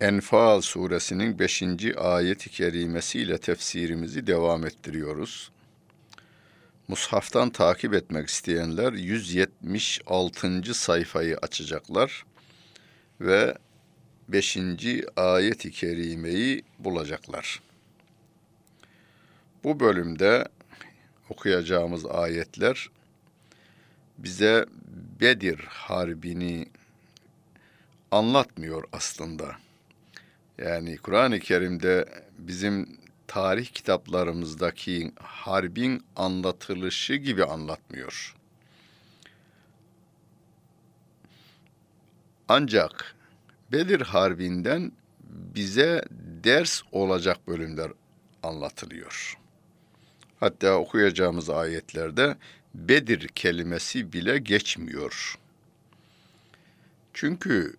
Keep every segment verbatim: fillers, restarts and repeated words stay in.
Enfal suresinin beşinci ayet-i kerimesiyle tefsirimizi devam ettiriyoruz. Mushaftan takip etmek isteyenler yüz yetmiş altıncı sayfayı açacaklar ve beşinci ayet-i kerimeyi bulacaklar. Bu bölümde okuyacağımız ayetler bize Bedir Harbi'ni anlatmıyor aslında. Yani Kur'an-ı Kerim'de bizim tarih kitaplarımızdaki harbin anlatılışı gibi anlatmıyor. Ancak Bedir Harbi'nden bize ders olacak bölümler anlatılıyor. Hatta okuyacağımız ayetlerde Bedir kelimesi bile geçmiyor. Çünkü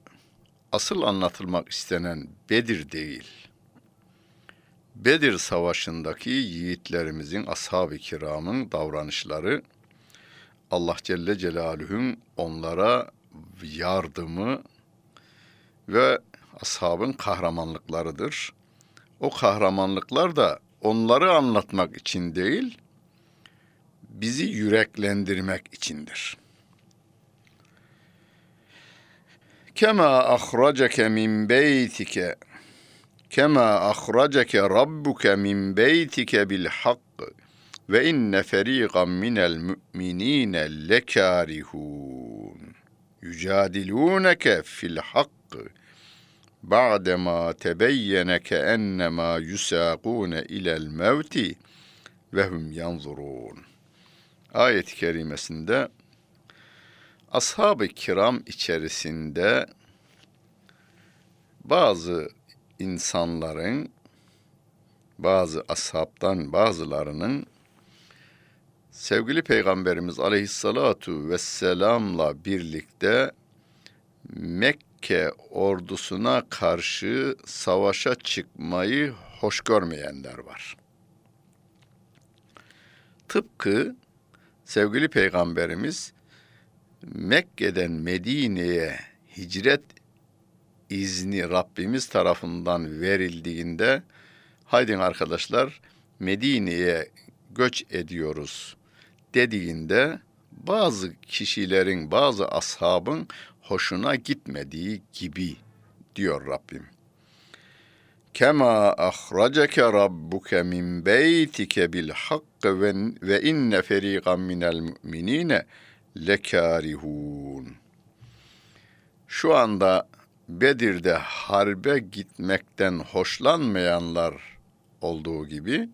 asıl anlatılmak istenen Bedir değil. Bedir Savaşı'ndaki yiğitlerimizin, ashab-ı kiramın davranışları, Allah Celle Celaluhu'nun onlara yardımı ve ashabın kahramanlıklarıdır. O kahramanlıklar da onları anlatmak için değil, bizi yüreklendirmek içindir. Kema ahraceke min beytike, kema ahraceke rabbuke min beytike bil hakkı ve inne feriqan minel mü'minine lekarihun yücadilûneke fil hakkı ba'dema tebeyyeneke ennemâ yusâgûne ilel mevti ve hum yanzurûn. Ayet-i kerimesinde ashab-ı kiram içerisinde bazı insanların, bazı ashabtan bazılarının sevgili Peygamberimiz Aleyhissalatu vesselam'la birlikte Mekke ordusuna karşı savaşa çıkmayı hoş görmeyenler var. Tıpkı sevgili Peygamberimiz Mekke'den Medine'ye hicret izni Rabbimiz tarafından verildiğinde, "Haydi arkadaşlar, Medine'ye göç ediyoruz" dediğinde bazı kişilerin, bazı ashabın hoşuna gitmediği gibi diyor Rabbim. Kema ahraceke rabbuke min beytike bil hakkı ve inne feriqan minel müminine lekarihun. Şu anda Bedir'de harbe gitmekten hoşlanmayanlar olduğu gibi,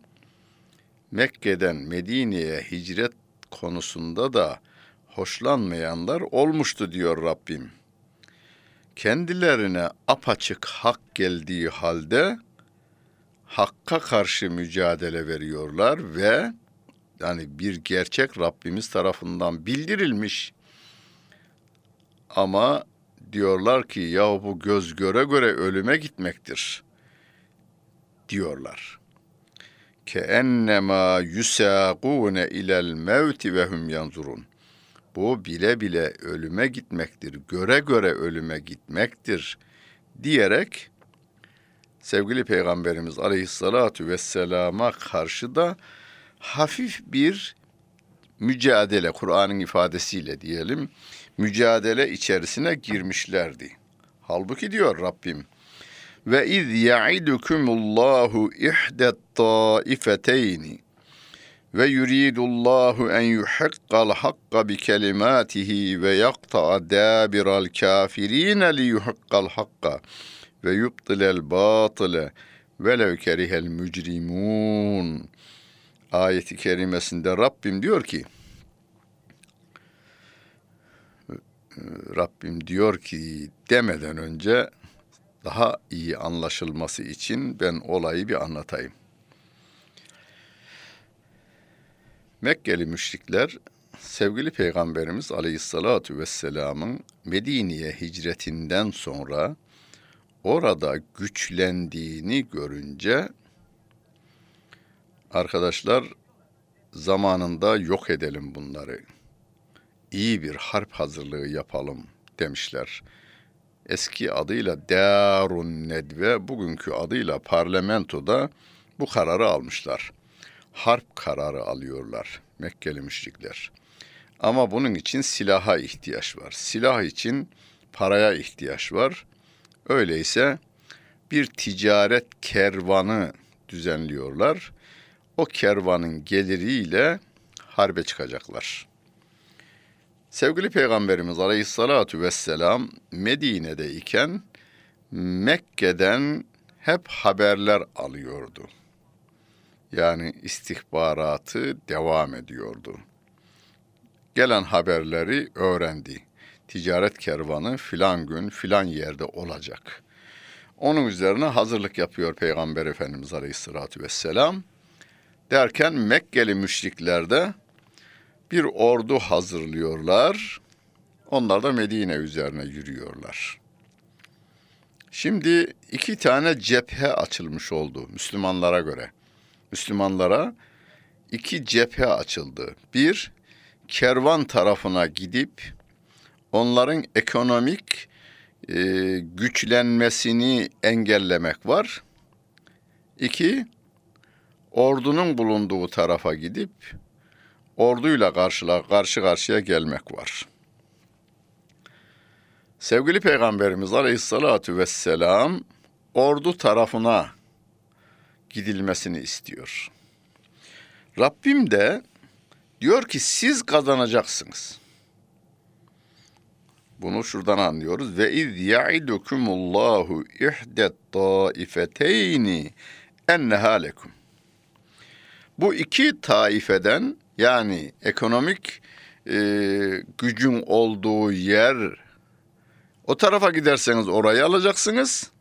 Mekke'den Medine'ye hicret konusunda da hoşlanmayanlar olmuştu diyor Rabbim. Kendilerine apaçık hak geldiği halde hakka karşı mücadele veriyorlar ve yani bir gerçek Rabbimiz tarafından bildirilmiş. Ama diyorlar ki, "Ya bu göz göre göre ölüme gitmektir" diyorlar. Ke ennemâ yusâgûne ilel mevti ve hum yanzurûn. Bu bile bile ölüme gitmektir, göre göre ölüme gitmektir diyerek sevgili Peygamberimiz Aleyhissalatu vesselama karşı da hafif bir mücadele, Kur'an'ın ifadesiyle diyelim, mücadele içerisine girmişlerdi. Halbuki diyor Rabbim, ve iz ya'idukumullahu ihdet taifeteyni ve yuridullahu en yuhaqqal hakka bi kelimatihi ve yaqta'a dabiral kafirine li yuhaqqal hakka ve yubtilel batile ve lev kerihel mücrimun. Ayet-i kerimesinde Rabbim diyor ki, Rabbim diyor ki demeden önce daha iyi anlaşılması için ben olayı bir anlatayım. Mekkeli müşrikler, sevgili Peygamberimiz Aleyhisselatü Vesselam'ın Medine'ye hicretinden sonra orada güçlendiğini görünce, arkadaşlar zamanında yok edelim bunları, iyi bir harp hazırlığı yapalım demişler. Eski adıyla Darun Nedve, bugünkü adıyla parlamentoda bu kararı almışlar. Harp kararı alıyorlar Mekkeli müşrikler. Ama bunun için silaha ihtiyaç var. Silah için paraya ihtiyaç var. Öyleyse bir ticaret kervanı düzenliyorlar. O kervanın geliriyle harbe çıkacaklar. Sevgili Peygamberimiz Aleyhisselatü Vesselam Medine'de iken Mekke'den hep haberler alıyordu. Yani istihbaratı devam ediyordu. Gelen haberleri öğrendi. Ticaret kervanı filan gün filan yerde olacak. Onun üzerine hazırlık yapıyor Peygamber Efendimiz Aleyhisselatü Vesselam. Derken Mekkeli müşrikler de bir ordu hazırlıyorlar. Onlar da Medine üzerine yürüyorlar. Şimdi iki tane cephe açılmış oldu Müslümanlara göre. Müslümanlara iki cephe açıldı. Bir, kervan tarafına gidip onların ekonomik e, güçlenmesini engellemek var. İki, ordunun bulunduğu tarafa gidip orduyla karşıla, karşı karşıya gelmek var. Sevgili Peygamberimiz Aleyhisselatü Vesselam ordu tarafına gidilmesini istiyor. Rabbim de diyor ki siz kazanacaksınız. Bunu şuradan anlıyoruz. Ve iz ya'idukumullahu ihdet taifeteyni enneha lekum. Bu iki taifeden, yani ekonomik e, gücün olduğu yer, o tarafa giderseniz orayı alacaksınız.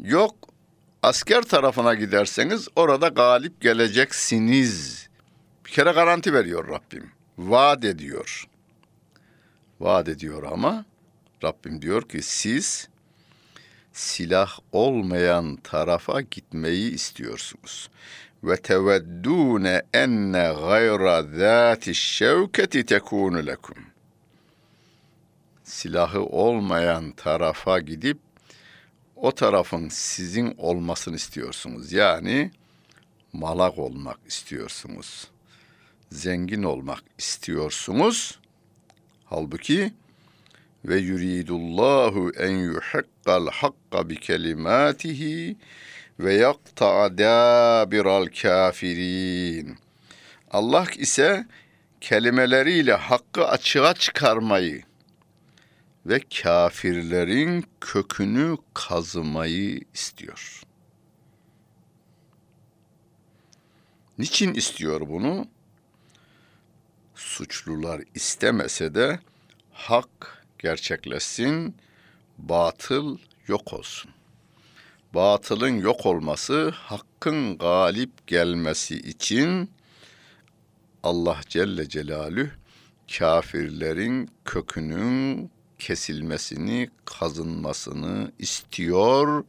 Yok, asker tarafına giderseniz orada galip geleceksiniz. Bir kere garanti veriyor Rabbim. Vaat ediyor. Vaat ediyor ama Rabbim diyor ki siz silah olmayan tarafa gitmeyi istiyorsunuz. Ve teveddûne enne gayra zâti şevketi tekûnü lekum. Silahı olmayan tarafa gidip o tarafın sizin olmasını istiyorsunuz. Yani malak olmak istiyorsunuz. Zengin olmak istiyorsunuz. Halbuki ve yuridullahu en yuhakkal hakka bi kelimatihi ve yakta'a dâbiral kâfirin. Allah ise kelimeleriyle hakkı açığa çıkarmayı ve kâfirlerin kökünü kazımayı istiyor. Niçin istiyor bunu? Suçlular istemese de hak gerçekleşsin, batıl yok olsun. Batılın yok olması, hakkın galip gelmesi için Allah Celle Celaluhu kâfirlerin kökünün kesilmesini, kazınmasını istiyor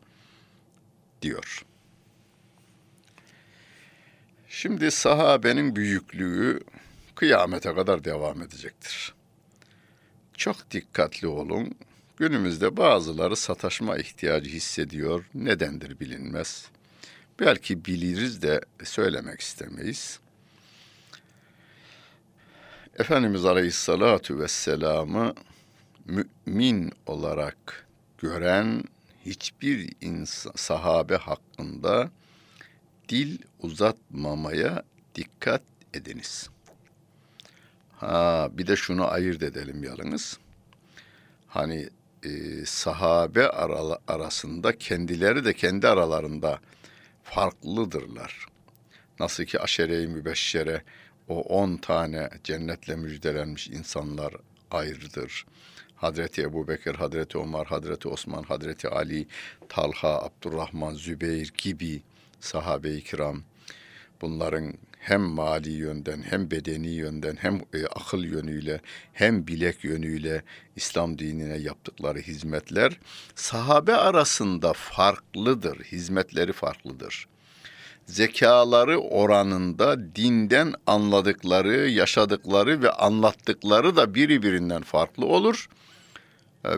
diyor. Şimdi sahabenin büyüklüğü kıyamete kadar devam edecektir. Çok dikkatli olun. Günümüzde bazıları sataşma ihtiyacı hissediyor. Nedendir bilinmez. Belki biliriz de söylemek istemeyiz. Efendimiz Aleyhisselatü Vesselam'ı mümin olarak gören hiçbir insan, sahabe hakkında dil uzatmamaya dikkat ediniz. Ha, bir de şunu ayırt edelim yalnız. Hani e, sahabe ara, arasında kendileri de kendi aralarında farklıdırlar. Nasıl ki aşere-i mübeşşere o on tane cennetle müjdelenmiş insanlar ayrıdır. Hazreti Ebubekir, Hazreti Ömer, Hazreti Osman, Hazreti Ali, Talha, Abdurrahman, Zübeyir gibi sahabe-i kiram, bunların hem mali yönden, hem bedeni yönden, hem e, akıl yönüyle, hem bilek yönüyle İslam dinine yaptıkları hizmetler sahabe arasında farklıdır, hizmetleri farklıdır. Zekaları oranında dinden anladıkları, yaşadıkları ve anlattıkları da birbirinden farklı olur.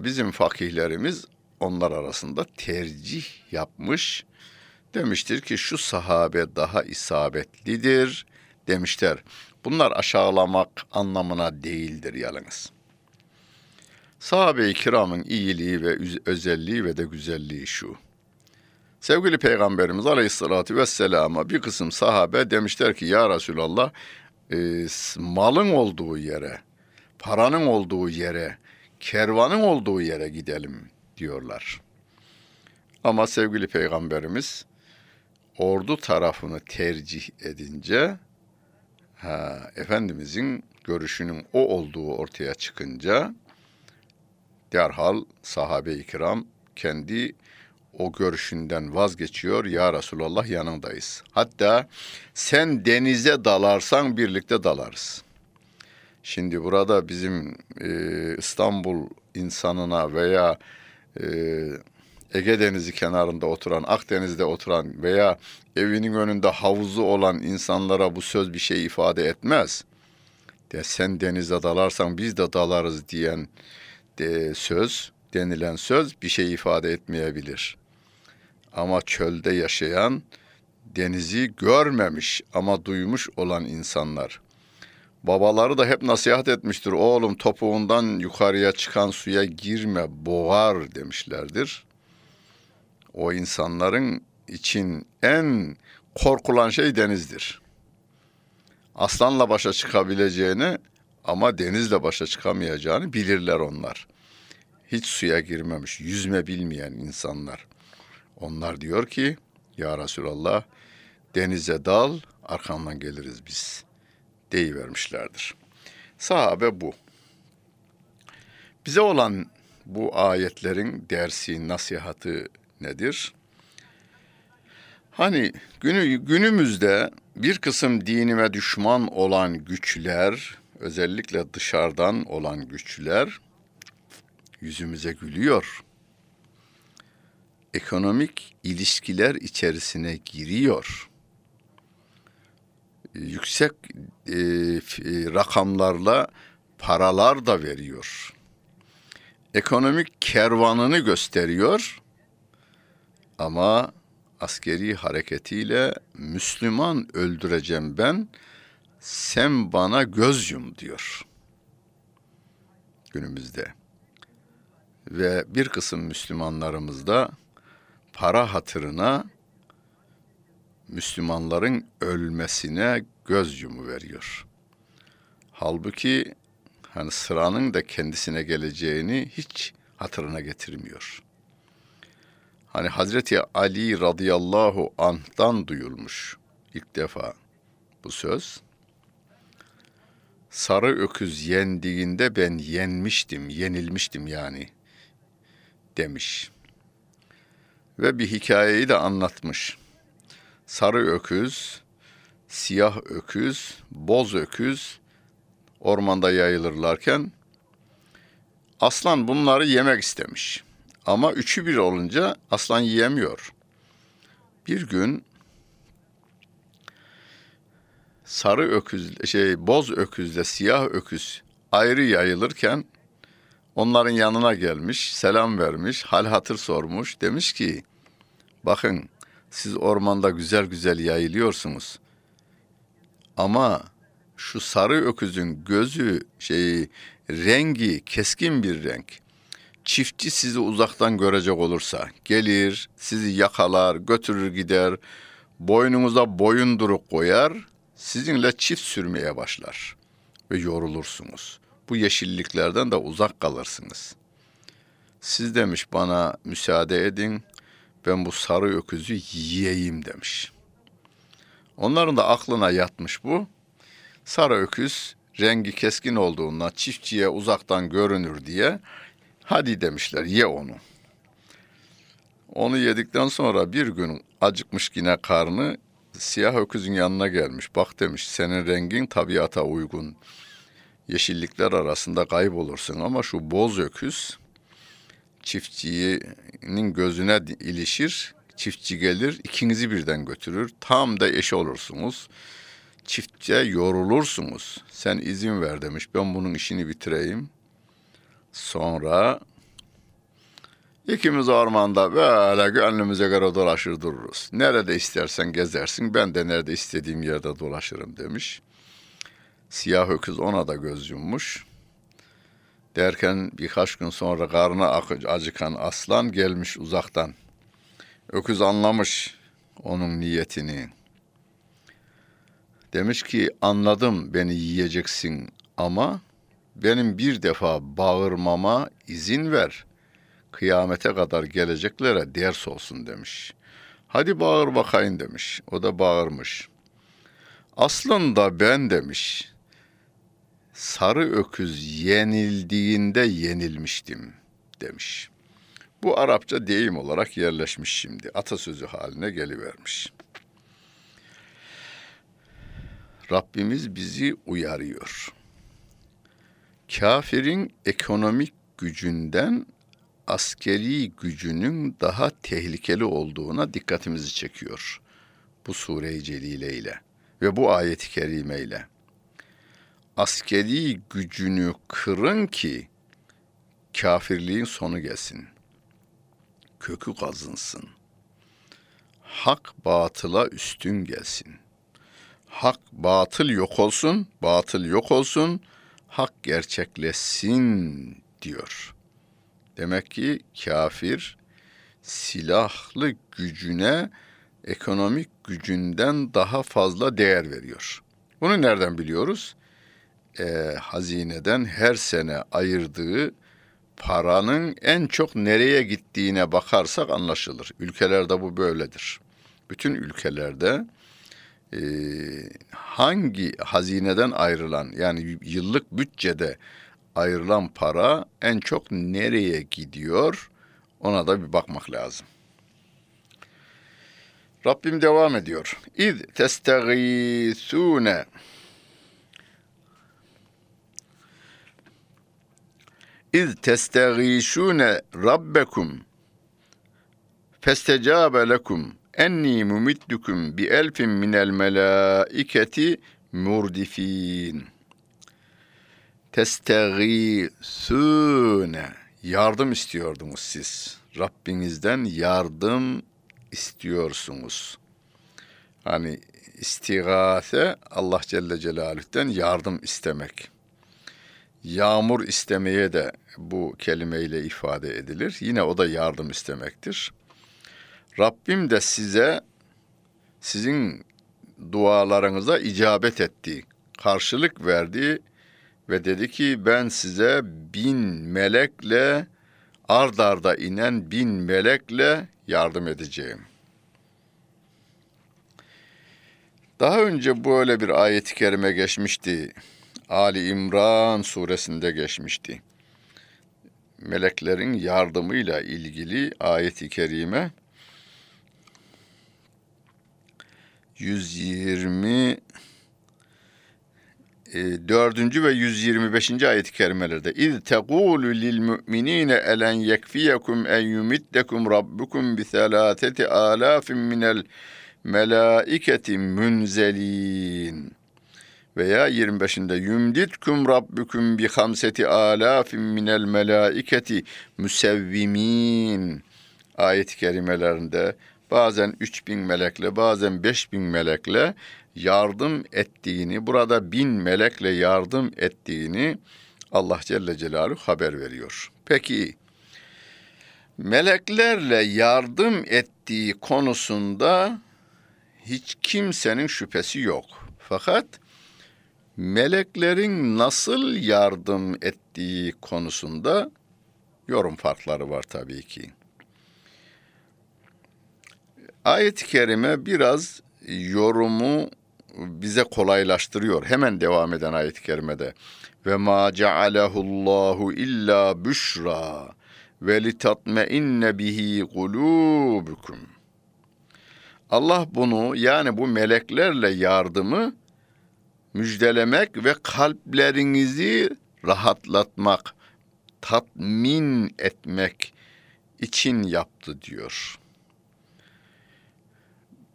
Bizim fakihlerimiz onlar arasında tercih yapmış, demiştir ki şu sahabe daha isabetlidir demişler. Bunlar aşağılamak anlamına değildir yalnız. Sahabe-i kiramın iyiliği ve özelliği ve de güzelliği şu. Sevgili Peygamberimiz Aleyhisselatü Vesselam'a bir kısım sahabe demişler ki ya Resulallah, e, malın olduğu yere, paranın olduğu yere, kervanın olduğu yere gidelim diyorlar. Ama sevgili Peygamberimiz ordu tarafını tercih edince, ha, Efendimizin görüşünün o olduğu ortaya çıkınca derhal sahabe-i kiram kendi o görüşünden vazgeçiyor. Ya Resulallah, yanındayız. Hatta sen denize dalarsan birlikte dalarız. Şimdi burada bizim e, İstanbul insanına veya e, Ege Denizi kenarında oturan, Akdeniz'de oturan veya evinin önünde havuzu olan insanlara bu söz bir şey ifade etmez. De, sen denize dalarsan biz de dalarız diyen de, söz, denilen söz bir şey ifade etmeyebilir. Ama çölde yaşayan, denizi görmemiş ama duymuş olan insanlar, babaları da hep nasihat etmiştir. Oğlum, topuğundan yukarıya çıkan suya girme, boğar demişlerdir. O insanların için en korkulan şey denizdir. Aslanla başa çıkabileceğini ama denizle başa çıkamayacağını bilirler onlar. Hiç suya girmemiş, yüzme bilmeyen insanlar. Onlar diyor ki ya Resulallah, denize dal, arkandan geliriz biz deyivermişlerdir. Sahabe bu. Bize olan bu ayetlerin dersi, nasihatı nedir? Hani günü, günümüzde bir kısım dinime düşman olan güçler, özellikle dışarıdan olan güçler yüzümüze gülüyor. Ekonomik ilişkiler içerisine giriyor. Yüksek e, rakamlarla paralar da veriyor. Ekonomik kervanını gösteriyor. Ama askeri hareketiyle Müslüman öldüreceğim ben, sen bana göz yum diyor günümüzde. Ve bir kısım Müslümanlarımız da para hatırına Müslümanların ölmesine göz yumu veriyor. Halbuki hani sıranın da kendisine geleceğini hiç hatırına getirmiyor. Hani Hazreti Ali radıyallahu anh'tan duyulmuş ilk defa bu söz. Sarı öküz yendiğinde ben yenmiştim, yenilmiştim yani demiş. Ve bir hikayeyi de anlatmış. Sarı öküz, siyah öküz, boz öküz ormanda yayılırlarken aslan bunları yemek istemiş. Ama üçü bir olunca aslan yiyemiyor. Bir gün sarı öküz, şey, boz öküzle siyah öküz ayrı yayılırken onların yanına gelmiş, selam vermiş, hal hatır sormuş. Demiş ki, bakın siz ormanda güzel güzel yayılıyorsunuz. Ama şu sarı öküzün gözü, şeyi, rengi keskin bir renk. Çiftçi sizi uzaktan görecek olursa gelir, sizi yakalar, götürür gider, boynunuza boyunduruk koyar, sizinle çift sürmeye başlar ve yorulursunuz. Bu yeşilliklerden de uzak kalırsınız. Siz demiş bana müsaade edin, ben bu sarı öküzü yiyeyim demiş. Onların da aklına yatmış bu. Sarı öküz rengi keskin olduğundan çiftçiye uzaktan görünür diye hadi demişler, ye onu. Onu yedikten sonra bir gün acıkmış yine karnı, siyah öküzün yanına gelmiş. Bak demiş, senin rengin tabiata uygun. Yeşillikler arasında kaybolursun ama şu boz öküz çiftçinin gözüne ilişir. Çiftçi gelir, ikinizi birden götürür. Tam da eşi olursunuz. Çiftçe yorulursunuz. Sen izin ver demiş, ben bunun işini bitireyim. Sonra ikimiz ormanda böyle gönlümüze göre dolaşır dururuz. Nerede istersen gezersin, ben de nerede istediğim yerde dolaşırım demiş. Siyah öküz ona da göz yummuş. Derken birkaç gün sonra karnı acıkan aslan gelmiş uzaktan. Öküz anlamış onun niyetini. Demiş ki, anladım beni yiyeceksin ama benim bir defa bağırmama izin ver. Kıyamete kadar geleceklere ders olsun demiş. Hadi bağır bakayım demiş. O da bağırmış. Aslında ben demiş, sarı öküz yenildiğinde yenilmiştim demiş. Bu Arapça deyim olarak yerleşmiş şimdi. Atasözü haline gelivermiş. Rabbimiz bizi uyarıyor. Kafirin ekonomik gücünden askeri gücünün daha tehlikeli olduğuna dikkatimizi çekiyor bu sure-i celile ile ve bu ayet-i kerime ile. Askeri gücünü kırın ki kafirliğin sonu gelsin, kökü kazınsın, hak batıla üstün gelsin, hak batıl yok olsun, batıl yok olsun, hak gerçekleşsin diyor. Demek ki kafir silahlı gücüne ekonomik gücünden daha fazla değer veriyor. Bunu nereden biliyoruz? Ee, hazineden her sene ayırdığı paranın en çok nereye gittiğine bakarsak anlaşılır. Ülkelerde bu böyledir. Bütün ülkelerde e, hangi hazineden ayrılan, yani yıllık bütçede ayrılan para en çok nereye gidiyor, ona da bir bakmak lazım. Rabbim devam ediyor. İz testeğisune. İz testeğisune rabbekum. Festecabe lekum. Enni mumiddukum bi elfin minel melaiketi murdifin. Testeğisune, yardım istiyordunuz siz. Rabbinizden yardım istiyorsunuz. Hani istigase, Allah Celle Celaluhu'dan yardım istemek. Yağmur istemeye de bu kelimeyle ifade edilir. Yine o da yardım istemektir. Rabbim de size, sizin dualarınıza icabet etti, karşılık verdi ve dedi ki, ben size bin melekle, ard arda inen bin melekle yardım edeceğim. Daha önce böyle bir ayet-i kerime geçmişti. Ali İmran suresinde geçmişti. Meleklerin yardımıyla ilgili ayet-i kerime yüz yirmi dördüncü ve yüz yirmi beşinci ayet-i kerimelerde İz tegûlü lil mü'minîne elen yekfiyekum en yumiddekum rabbukum bi selâseti âlâfin minel melâiketi münzelîn veya yirmi beşinde yumditkum rabbukum bi hamseti âlâfin minel melâiketi müsevvimîn ayet-i kerimelerinde bazen üç bin melekle, bazen beş bin melekle yardım ettiğini, burada bin melekle yardım ettiğini Allah Celle Celaluhu haber veriyor. Peki, meleklerle yardım ettiği konusunda hiç kimsenin şüphesi yok. Fakat meleklerin nasıl yardım ettiği konusunda yorum farkları var tabii ki. Ayet-i kerime biraz yorumu bize kolaylaştırıyor. Hemen devam eden ayet-i kerimede. Ve ma cealehullahu illa büşra ve litatmeinne bihi kulubukum. Allah bunu, yani bu meleklerle yardımı müjdelemek ve kalplerinizi rahatlatmak, tatmin etmek için yaptı diyor.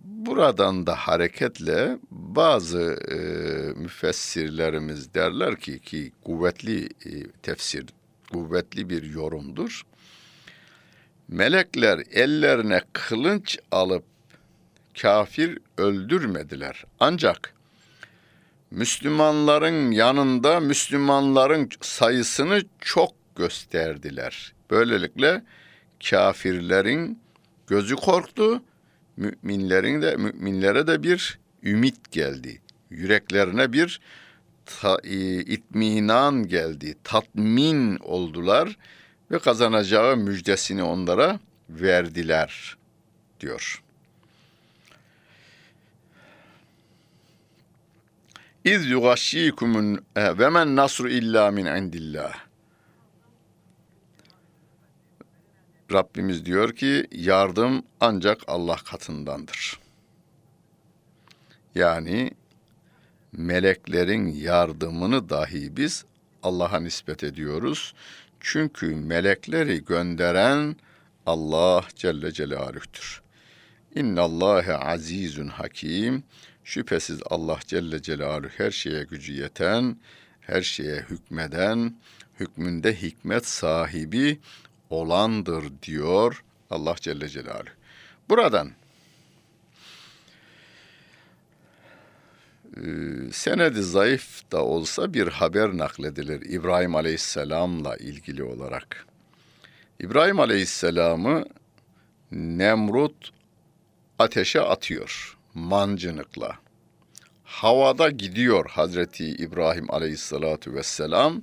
Buradan da hareketle bazı e, müfessirlerimiz derler ki, ki kuvvetli e, tefsir, kuvvetli bir yorumdur. Melekler ellerine kılınç alıp kafir öldürmediler. Ancak Müslümanların yanında Müslümanların sayısını çok gösterdiler. Böylelikle kafirlerin gözü korktu, müminlerin de müminlere de bir ümit geldi. Yüreklerine bir ta, itminan geldi. Tatmin oldular ve kazanacağı müjdesini onlara verdiler diyor. İz yugaşşikumun ve men nasru illa min indillah. Rabbimiz diyor ki yardım ancak Allah katındandır. Yani meleklerin yardımını dahi biz Allah'a nispet ediyoruz. Çünkü melekleri gönderen Allah Celle Celaluh'tür. İnnallâhe azîzun hakîm. Şüphesiz Allah Celle Celaluhu her şeye gücü yeten, her şeye hükmeden, hükmünde hikmet sahibi olandır diyor Allah Celle Celaluhu. Buradan e, senedi zayıf da olsa bir haber nakledilir İbrahim Aleyhisselam'la ilgili olarak. İbrahim Aleyhisselam'ı Nemrut ateşe atıyor. Mancınıkla. Havada gidiyor Hazreti İbrahim Aleyhissalatu vesselam.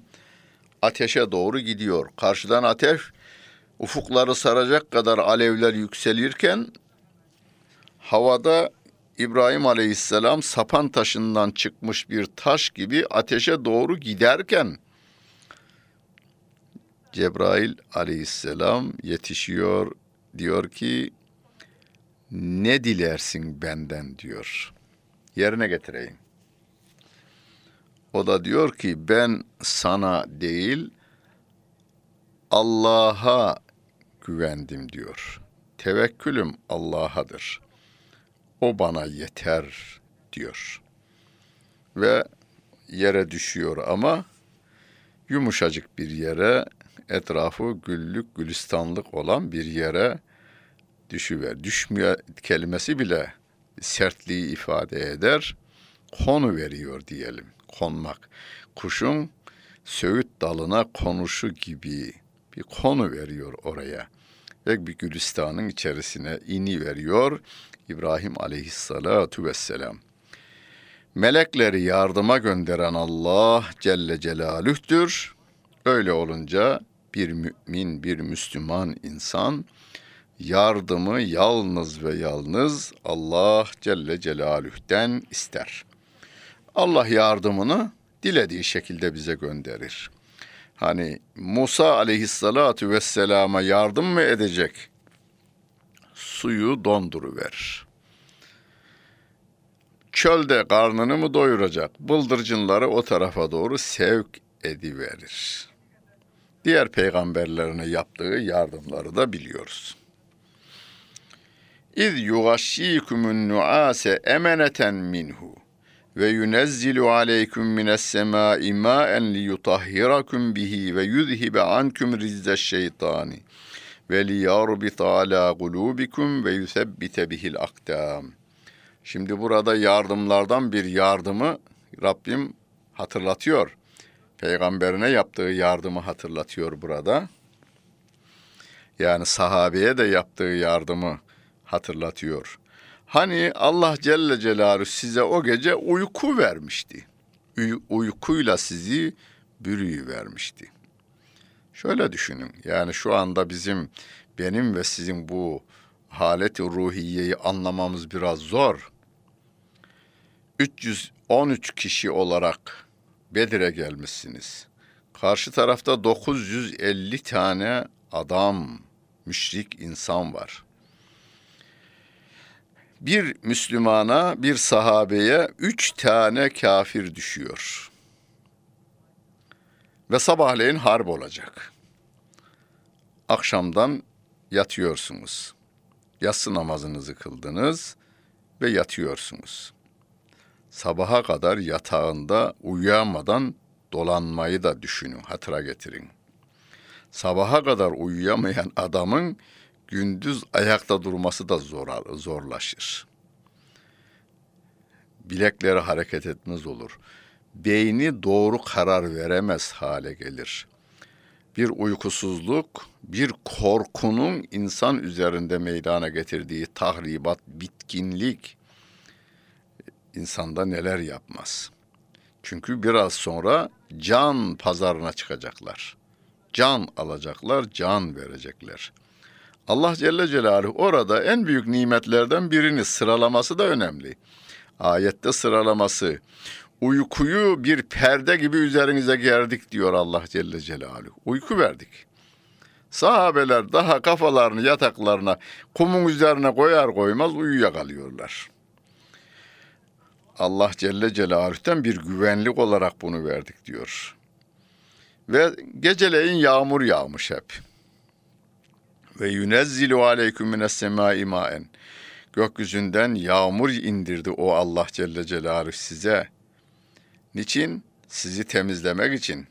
Ateşe doğru gidiyor. Karşıdan ateş ufukları saracak kadar alevler yükselirken havada İbrahim Aleyhisselam sapan taşından çıkmış bir taş gibi ateşe doğru giderken Cebrail Aleyhisselam yetişiyor, diyor ki ne dilersin benden diyor. Yerine getireyim. O da diyor ki ben sana değil Allah'a güvendim diyor. Tevekkülüm Allah'adır. O bana yeter diyor. Ve yere düşüyor ama yumuşacık bir yere, etrafı güllük gülistanlık olan bir yere düşüver. Düşmüyor kelimesi bile sertliği ifade eder. Konu veriyor diyelim. Konmak. Kuşun söğüt dalına konuşu gibi bir konu veriyor oraya. Ve bir gülistanın içerisine ini veriyor İbrahim Aleyhissalatu vesselam. Melekleri yardıma gönderen Allah Celle Celaluh'tür. Öyle olunca bir mümin, bir Müslüman insan yardımı yalnız ve yalnız Allah Celle Celaluh'ten ister. Allah yardımını dilediği şekilde bize gönderir. Hani Musa Aleyhissalatu vesselama yardım mı edecek? Suyu donduruverir. Çölde karnını mı doyuracak? Bıldırcınları o tarafa doğru sevk ediverir. Diğer peygamberlerine yaptığı yardımları da biliyoruz. İz yugaşşikumun nuase emaneten minhu ve yunezzilu aleykum minas semai ma'en li yutahhirakum bihi ve yuzhibe ankum rizzeş şeytani ve li yarbita ala kulubikum ve yusebbite bihil akdam. Şimdi burada yardımlardan bir yardımı Rabbim hatırlatıyor. Peygamberine yaptığı yardımı hatırlatıyor burada. Yani sahabeye de yaptığı yardımı hatırlatıyor. Hani Allah Celle Celaluhu size o gece uyku vermişti. Uy- uykuyla sizi bürüyüvermişti. Şöyle düşünün. Yani şu anda bizim, benim ve sizin bu halet-i ruhiyeyi anlamamız biraz zor. üç yüz on üç kişi olarak Bedir'e gelmişsiniz. Karşı tarafta dokuz yüz elli tane adam, müşrik insan var. Bir Müslümana, bir sahabeye üç tane kafir düşüyor. Ve sabahleyin harp olacak. Akşamdan yatıyorsunuz. Yatsı namazınızı kıldınız ve yatıyorsunuz. Sabaha kadar yatağında uyuyamadan dolanmayı da düşünün, hatıra getirin. Sabaha kadar uyuyamayan adamın gündüz ayakta durması da zor, zorlaşır. Bilekleri hareket etmez olur. Beyni doğru karar veremez hale gelir. Bir uykusuzluk, bir korkunun insan üzerinde meydana getirdiği tahribat, bitkinlik insanda neler yapmaz. Çünkü biraz sonra can pazarına çıkacaklar. Can alacaklar, can verecekler. Allah Celle Celaluhu orada en büyük nimetlerden birini sıralaması da önemli. Ayette sıralaması, uykuyu bir perde gibi üzerinize gerdik diyor Allah Celle Celaluhu. Uyku verdik. Sahabeler daha kafalarını yataklarına, kumun üzerine koyar koymaz uyuyakalıyorlar. Allah Celle Celaluhu'dan bir güvenlik olarak bunu verdik diyor. Ve geceleyin yağmur yağmış hep. Ve yunezzilu aleyküm minessemâi mâen. Gökyüzünden yağmur indirdi o Allah Celle Celaluhu size. Niçin? Sizi temizlemek için.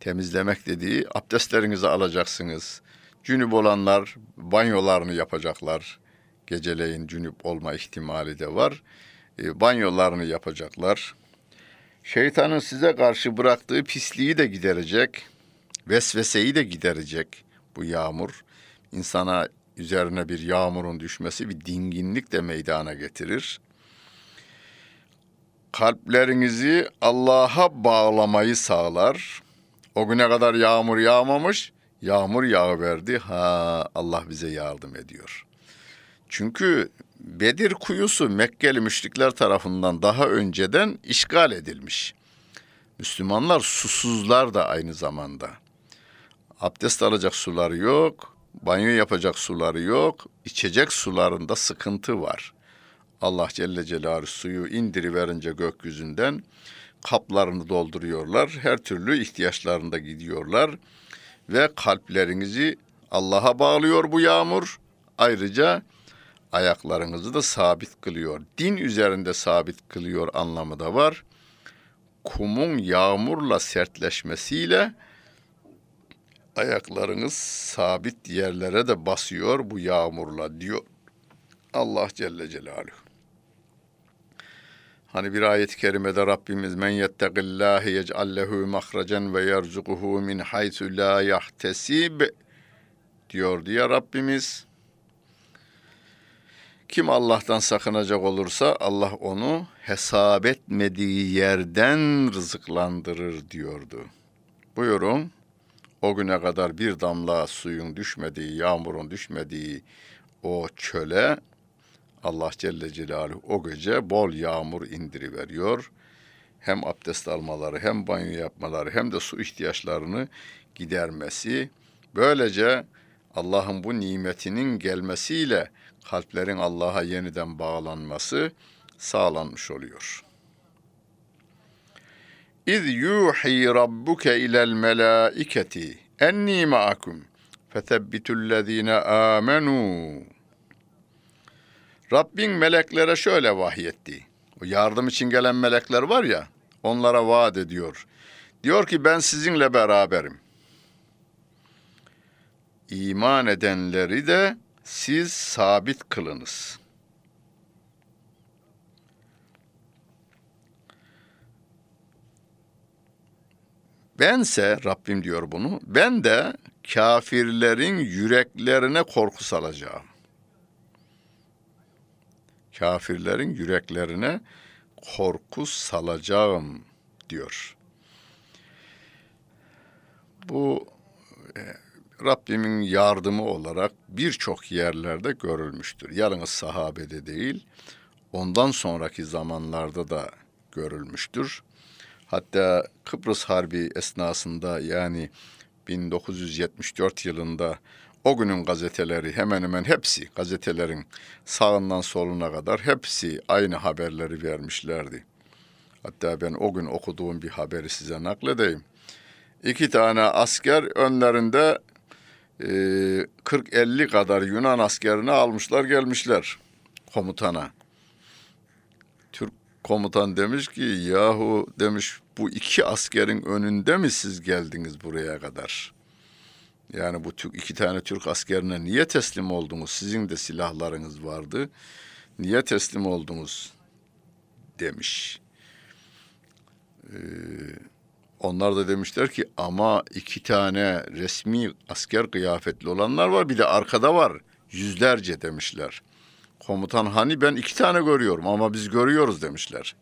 Temizlemek dediği abdestlerinizi alacaksınız. Cünüp olanlar banyolarını yapacaklar. Geceleyin cünüp olma ihtimali de var. E, banyolarını yapacaklar. Şeytanın size karşı bıraktığı pisliği de giderecek. Vesveseyi de giderecek bu yağmur. İnsana üzerine bir yağmurun düşmesi bir dinginlik de meydana getirir. Kalplerinizi Allah'a bağlamayı sağlar. O güne kadar yağmur yağmamış, yağmur yağıverdi. Ha, Allah bize yardım ediyor. Çünkü Bedir kuyusu Mekkeli müşrikler tarafından daha önceden işgal edilmiş. Müslümanlar susuzlar da aynı zamanda. Abdest alacak suları yok, banyo yapacak suları yok, içecek sularında sıkıntı var. Allah Celle Celaluhu suyu indiriverince gökyüzünden kaplarını dolduruyorlar. Her türlü ihtiyaçlarında gidiyorlar ve kalplerinizi Allah'a bağlıyor bu yağmur. Ayrıca ayaklarınızı da sabit kılıyor. Din üzerinde sabit kılıyor anlamı da var. Kumun yağmurla sertleşmesiyle ayaklarınız sabit yerlere de basıyor bu yağmurla diyor Allah Celle Celaluhu. Hani bir ayet-i kerimede Rabbimiz men yettegillâhi yec'allehu mahracen ve yerzukuhu min haythu la yahtesib diyor diye Rabbimiz. Kim Allah'tan sakınacak olursa Allah onu hesap etmediği yerden rızıklandırır diyordu. Buyurun, o güne kadar bir damla suyun düşmediği, yağmurun düşmediği o çöle Allah Celle Celaluhu o gece bol yağmur indiriveriyor. Hem abdest almaları, hem banyo yapmaları, hem de su ihtiyaçlarını gidermesi. Böylece Allah'ın bu nimetinin gelmesiyle kalplerin Allah'a yeniden bağlanması sağlanmış oluyor. İz yuhi rabbuke ilel melâiketi enni ma'akum fethebbitullezîne âmenû. Rabbin meleklere şöyle vahyetti. O yardım için gelen melekler var ya, onlara vaat ediyor. Diyor ki ben sizinle beraberim. İman edenleri de siz sabit kılınız. Bense, Rabbim diyor bunu, ben de kafirlerin yüreklerine korku salacağım. Kafirlerin yüreklerine korku salacağım diyor. Bu Rabbimin yardımı olarak birçok yerlerde görülmüştür. Yalnız sahabede değil, ondan sonraki zamanlarda da görülmüştür. Hatta Kıbrıs Harbi esnasında, yani bin dokuz yüz yetmiş dört yılında, o günün gazeteleri hemen hemen hepsi, gazetelerin sağından soluna kadar hepsi aynı haberleri vermişlerdi. Hatta ben o gün okuduğum bir haberi size nakledeyim. İki tane asker önlerinde e, kırk elli kadar Yunan askerini almışlar, gelmişler komutana. Türk komutan demiş ki, yahu demiş, bu iki askerin önünde mi siz geldiniz buraya kadar? Yani bu iki tane Türk askerine niye teslim oldunuz? Sizin de silahlarınız vardı. Niye teslim oldunuz? Demiş. Ee, onlar da demişler ki, ama iki tane resmi asker kıyafetli olanlar var. Bir de arkada var. Yüzlerce demişler. Komutan, hani ben iki tane görüyorum ama biz görüyoruz demişler.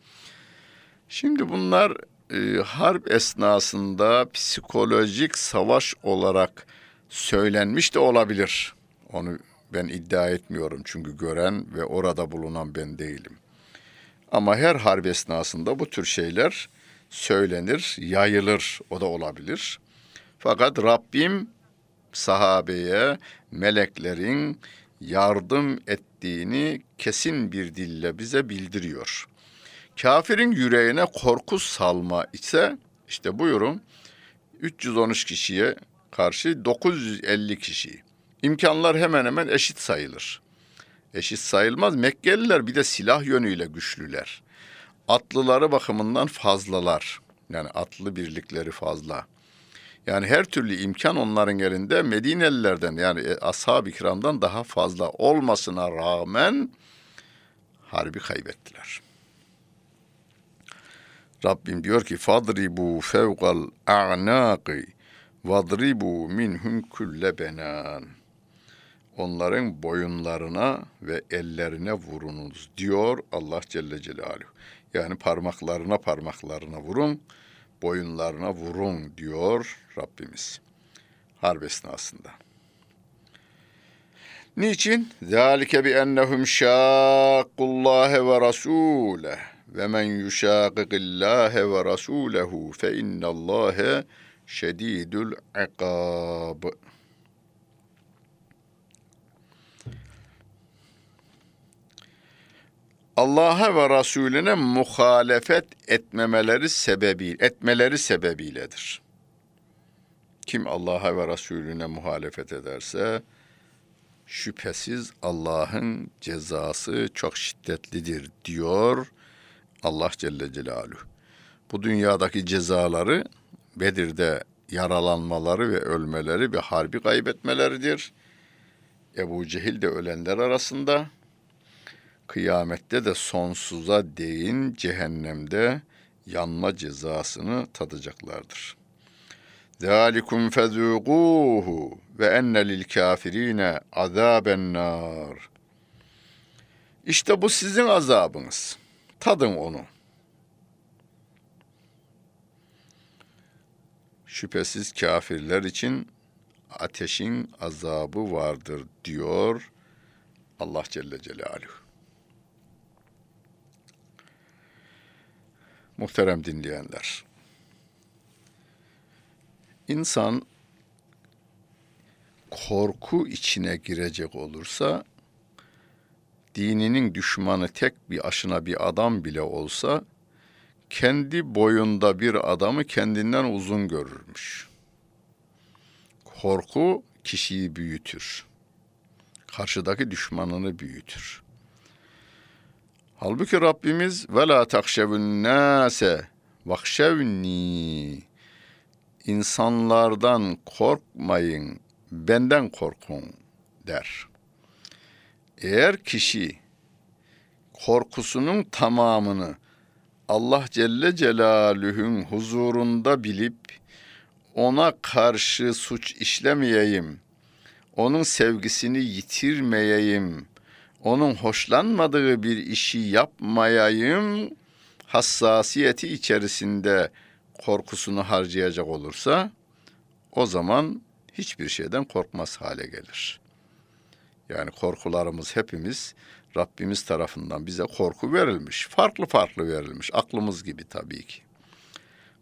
Şimdi bunlar e, harp esnasında psikolojik savaş olarak söylenmiş de olabilir. Onu ben iddia etmiyorum, çünkü gören ve orada bulunan ben değilim. Ama her harp esnasında bu tür şeyler söylenir, yayılır, o da olabilir. Fakat Rabbim sahabeye meleklerin yardım ettiğini kesin bir dille bize bildiriyor. Kafirin yüreğine korku salma ise, işte buyurun, üç yüz on üç kişiye karşı dokuz yüz elli kişi. İmkanlar hemen hemen eşit sayılır. Eşit sayılmaz. Mekkeliler bir de silah yönüyle güçlüler. Atlıları bakımından fazlalar. Yani atlı birlikleri fazla. Yani her türlü imkan onların elinde. Medinelilerden, yani ashab-ı kiramdan daha fazla olmasına rağmen harbi kaybettiler. Rabbim diyor ki, فَضْرِبُوا فَوْقَ الْاَعْنَاقِ وَضْرِبُوا مِنْهُمْ كُلَّ بَنَانٍ Onların boyunlarına ve ellerine vurunuz diyor Allah Celle Celaluhu. Yani parmaklarına parmaklarına vurun, boyunlarına vurun diyor Rabbimiz harp esnasında. Niçin? ذَٰلِكَ بِأَنَّهُمْ شَاقُّ اللّٰهَ وَرَسُولَهُ وَمَنْ يُشَاقِقِ اللّٰهَ وَرَسُولَهُ فَاِنَّ اللّٰهَ شَد۪يدُ الْعِقَابِ Allah'a ve Resulüne muhalefet etmemeleri sebebi, etmeleri sebebiyledir. Kim Allah'a ve Resulüne muhalefet ederse, şüphesiz Allah'ın cezası çok şiddetlidir diyor Allah Celle Celaluhu. Bu dünyadaki cezaları, Bedir'de yaralanmaları ve ölmeleri ve harbi kaybetmeleridir. Ebu Cehil de ölenler arasında. Kıyamette de sonsuza değin cehennemde yanma cezasını tadacaklardır. ذَٰلِكُمْ فَذُوقُوهُ وَاَنَّ لِلْكَافِر۪ينَ عَذَابَ النَّارِ İşte bu sizin azabınız. Tadın onu. Şüphesiz kafirler için ateşin azabı vardır diyor Allah Celle Celaluhu. Muhterem dinleyenler, insan korku içine girecek olursa, dininin düşmanı tek bir aşına bir adam bile olsa, kendi boyunda bir adamı kendinden uzun görürmüş. Korku kişiyi büyütür, karşıdaki düşmanını büyütür. Halbuki Rabbimiz وَلَا تَخْشَوُ النَّاسَ وَخْشَوْنِي İnsanlardan korkmayın, benden korkun der. Eğer kişi korkusunun tamamını Allah Celle Celaluhu'nun huzurunda bilip ona karşı suç işlemeyeyim, onun sevgisini yitirmeyeyim, onun hoşlanmadığı bir işi yapmayayım hassasiyeti içerisinde korkusunu harcayacak olursa, o zaman hiçbir şeyden korkmaz hale gelir. Yani korkularımız hepimiz Rabbimiz tarafından bize korku verilmiş. Farklı farklı verilmiş. Aklımız gibi tabii ki.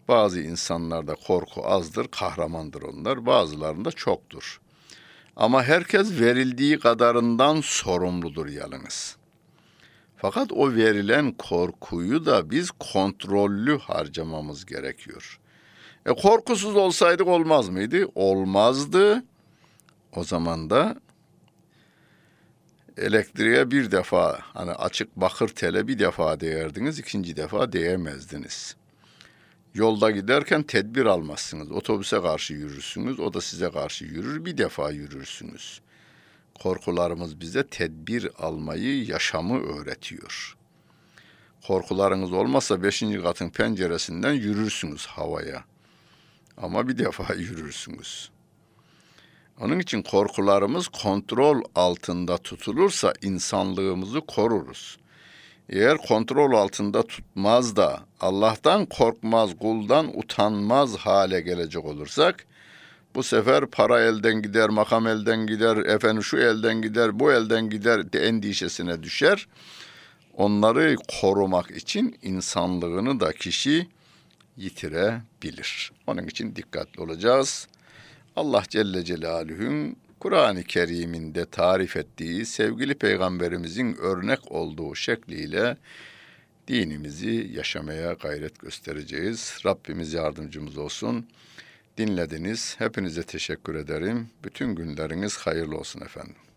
Bazı insanlarda korku azdır, kahramandır onlar. Bazılarında çoktur. Ama herkes verildiği kadarından sorumludur yalnız. Fakat o verilen korkuyu da biz kontrollü harcamamız gerekiyor. E korkusuz olsaydık olmaz mıydı? Olmazdı. O zaman da elektriğe bir defa, hani açık bakır tele bir defa değerdiniz, ikinci defa değemezdiniz. Yolda giderken tedbir almazsınız. Otobüse karşı yürürsünüz, o da size karşı yürür, bir defa yürürsünüz. Korkularımız bize tedbir almayı, yaşamı öğretiyor. Korkularınız olmazsa beşinci katın penceresinden yürürsünüz havaya. Ama bir defa yürürsünüz. Onun için korkularımız kontrol altında tutulursa insanlığımızı koruruz. Eğer kontrol altında tutmaz da Allah'tan korkmaz, kuldan utanmaz hale gelecek olursak, bu sefer para elden gider, makam elden gider, efendim şu elden gider, bu elden gider de endişesine düşer. Onları korumak için insanlığını da kişi yitirebilir. Onun için dikkatli olacağız. Allah Celle Celaluhu'nun Kur'an-ı Kerim'inde tarif ettiği, sevgili Peygamberimizin örnek olduğu şekliyle dinimizi yaşamaya gayret göstereceğiz. Rabbimiz yardımcımız olsun. Dinlediniz. Hepinize teşekkür ederim. Bütün günleriniz hayırlı olsun efendim.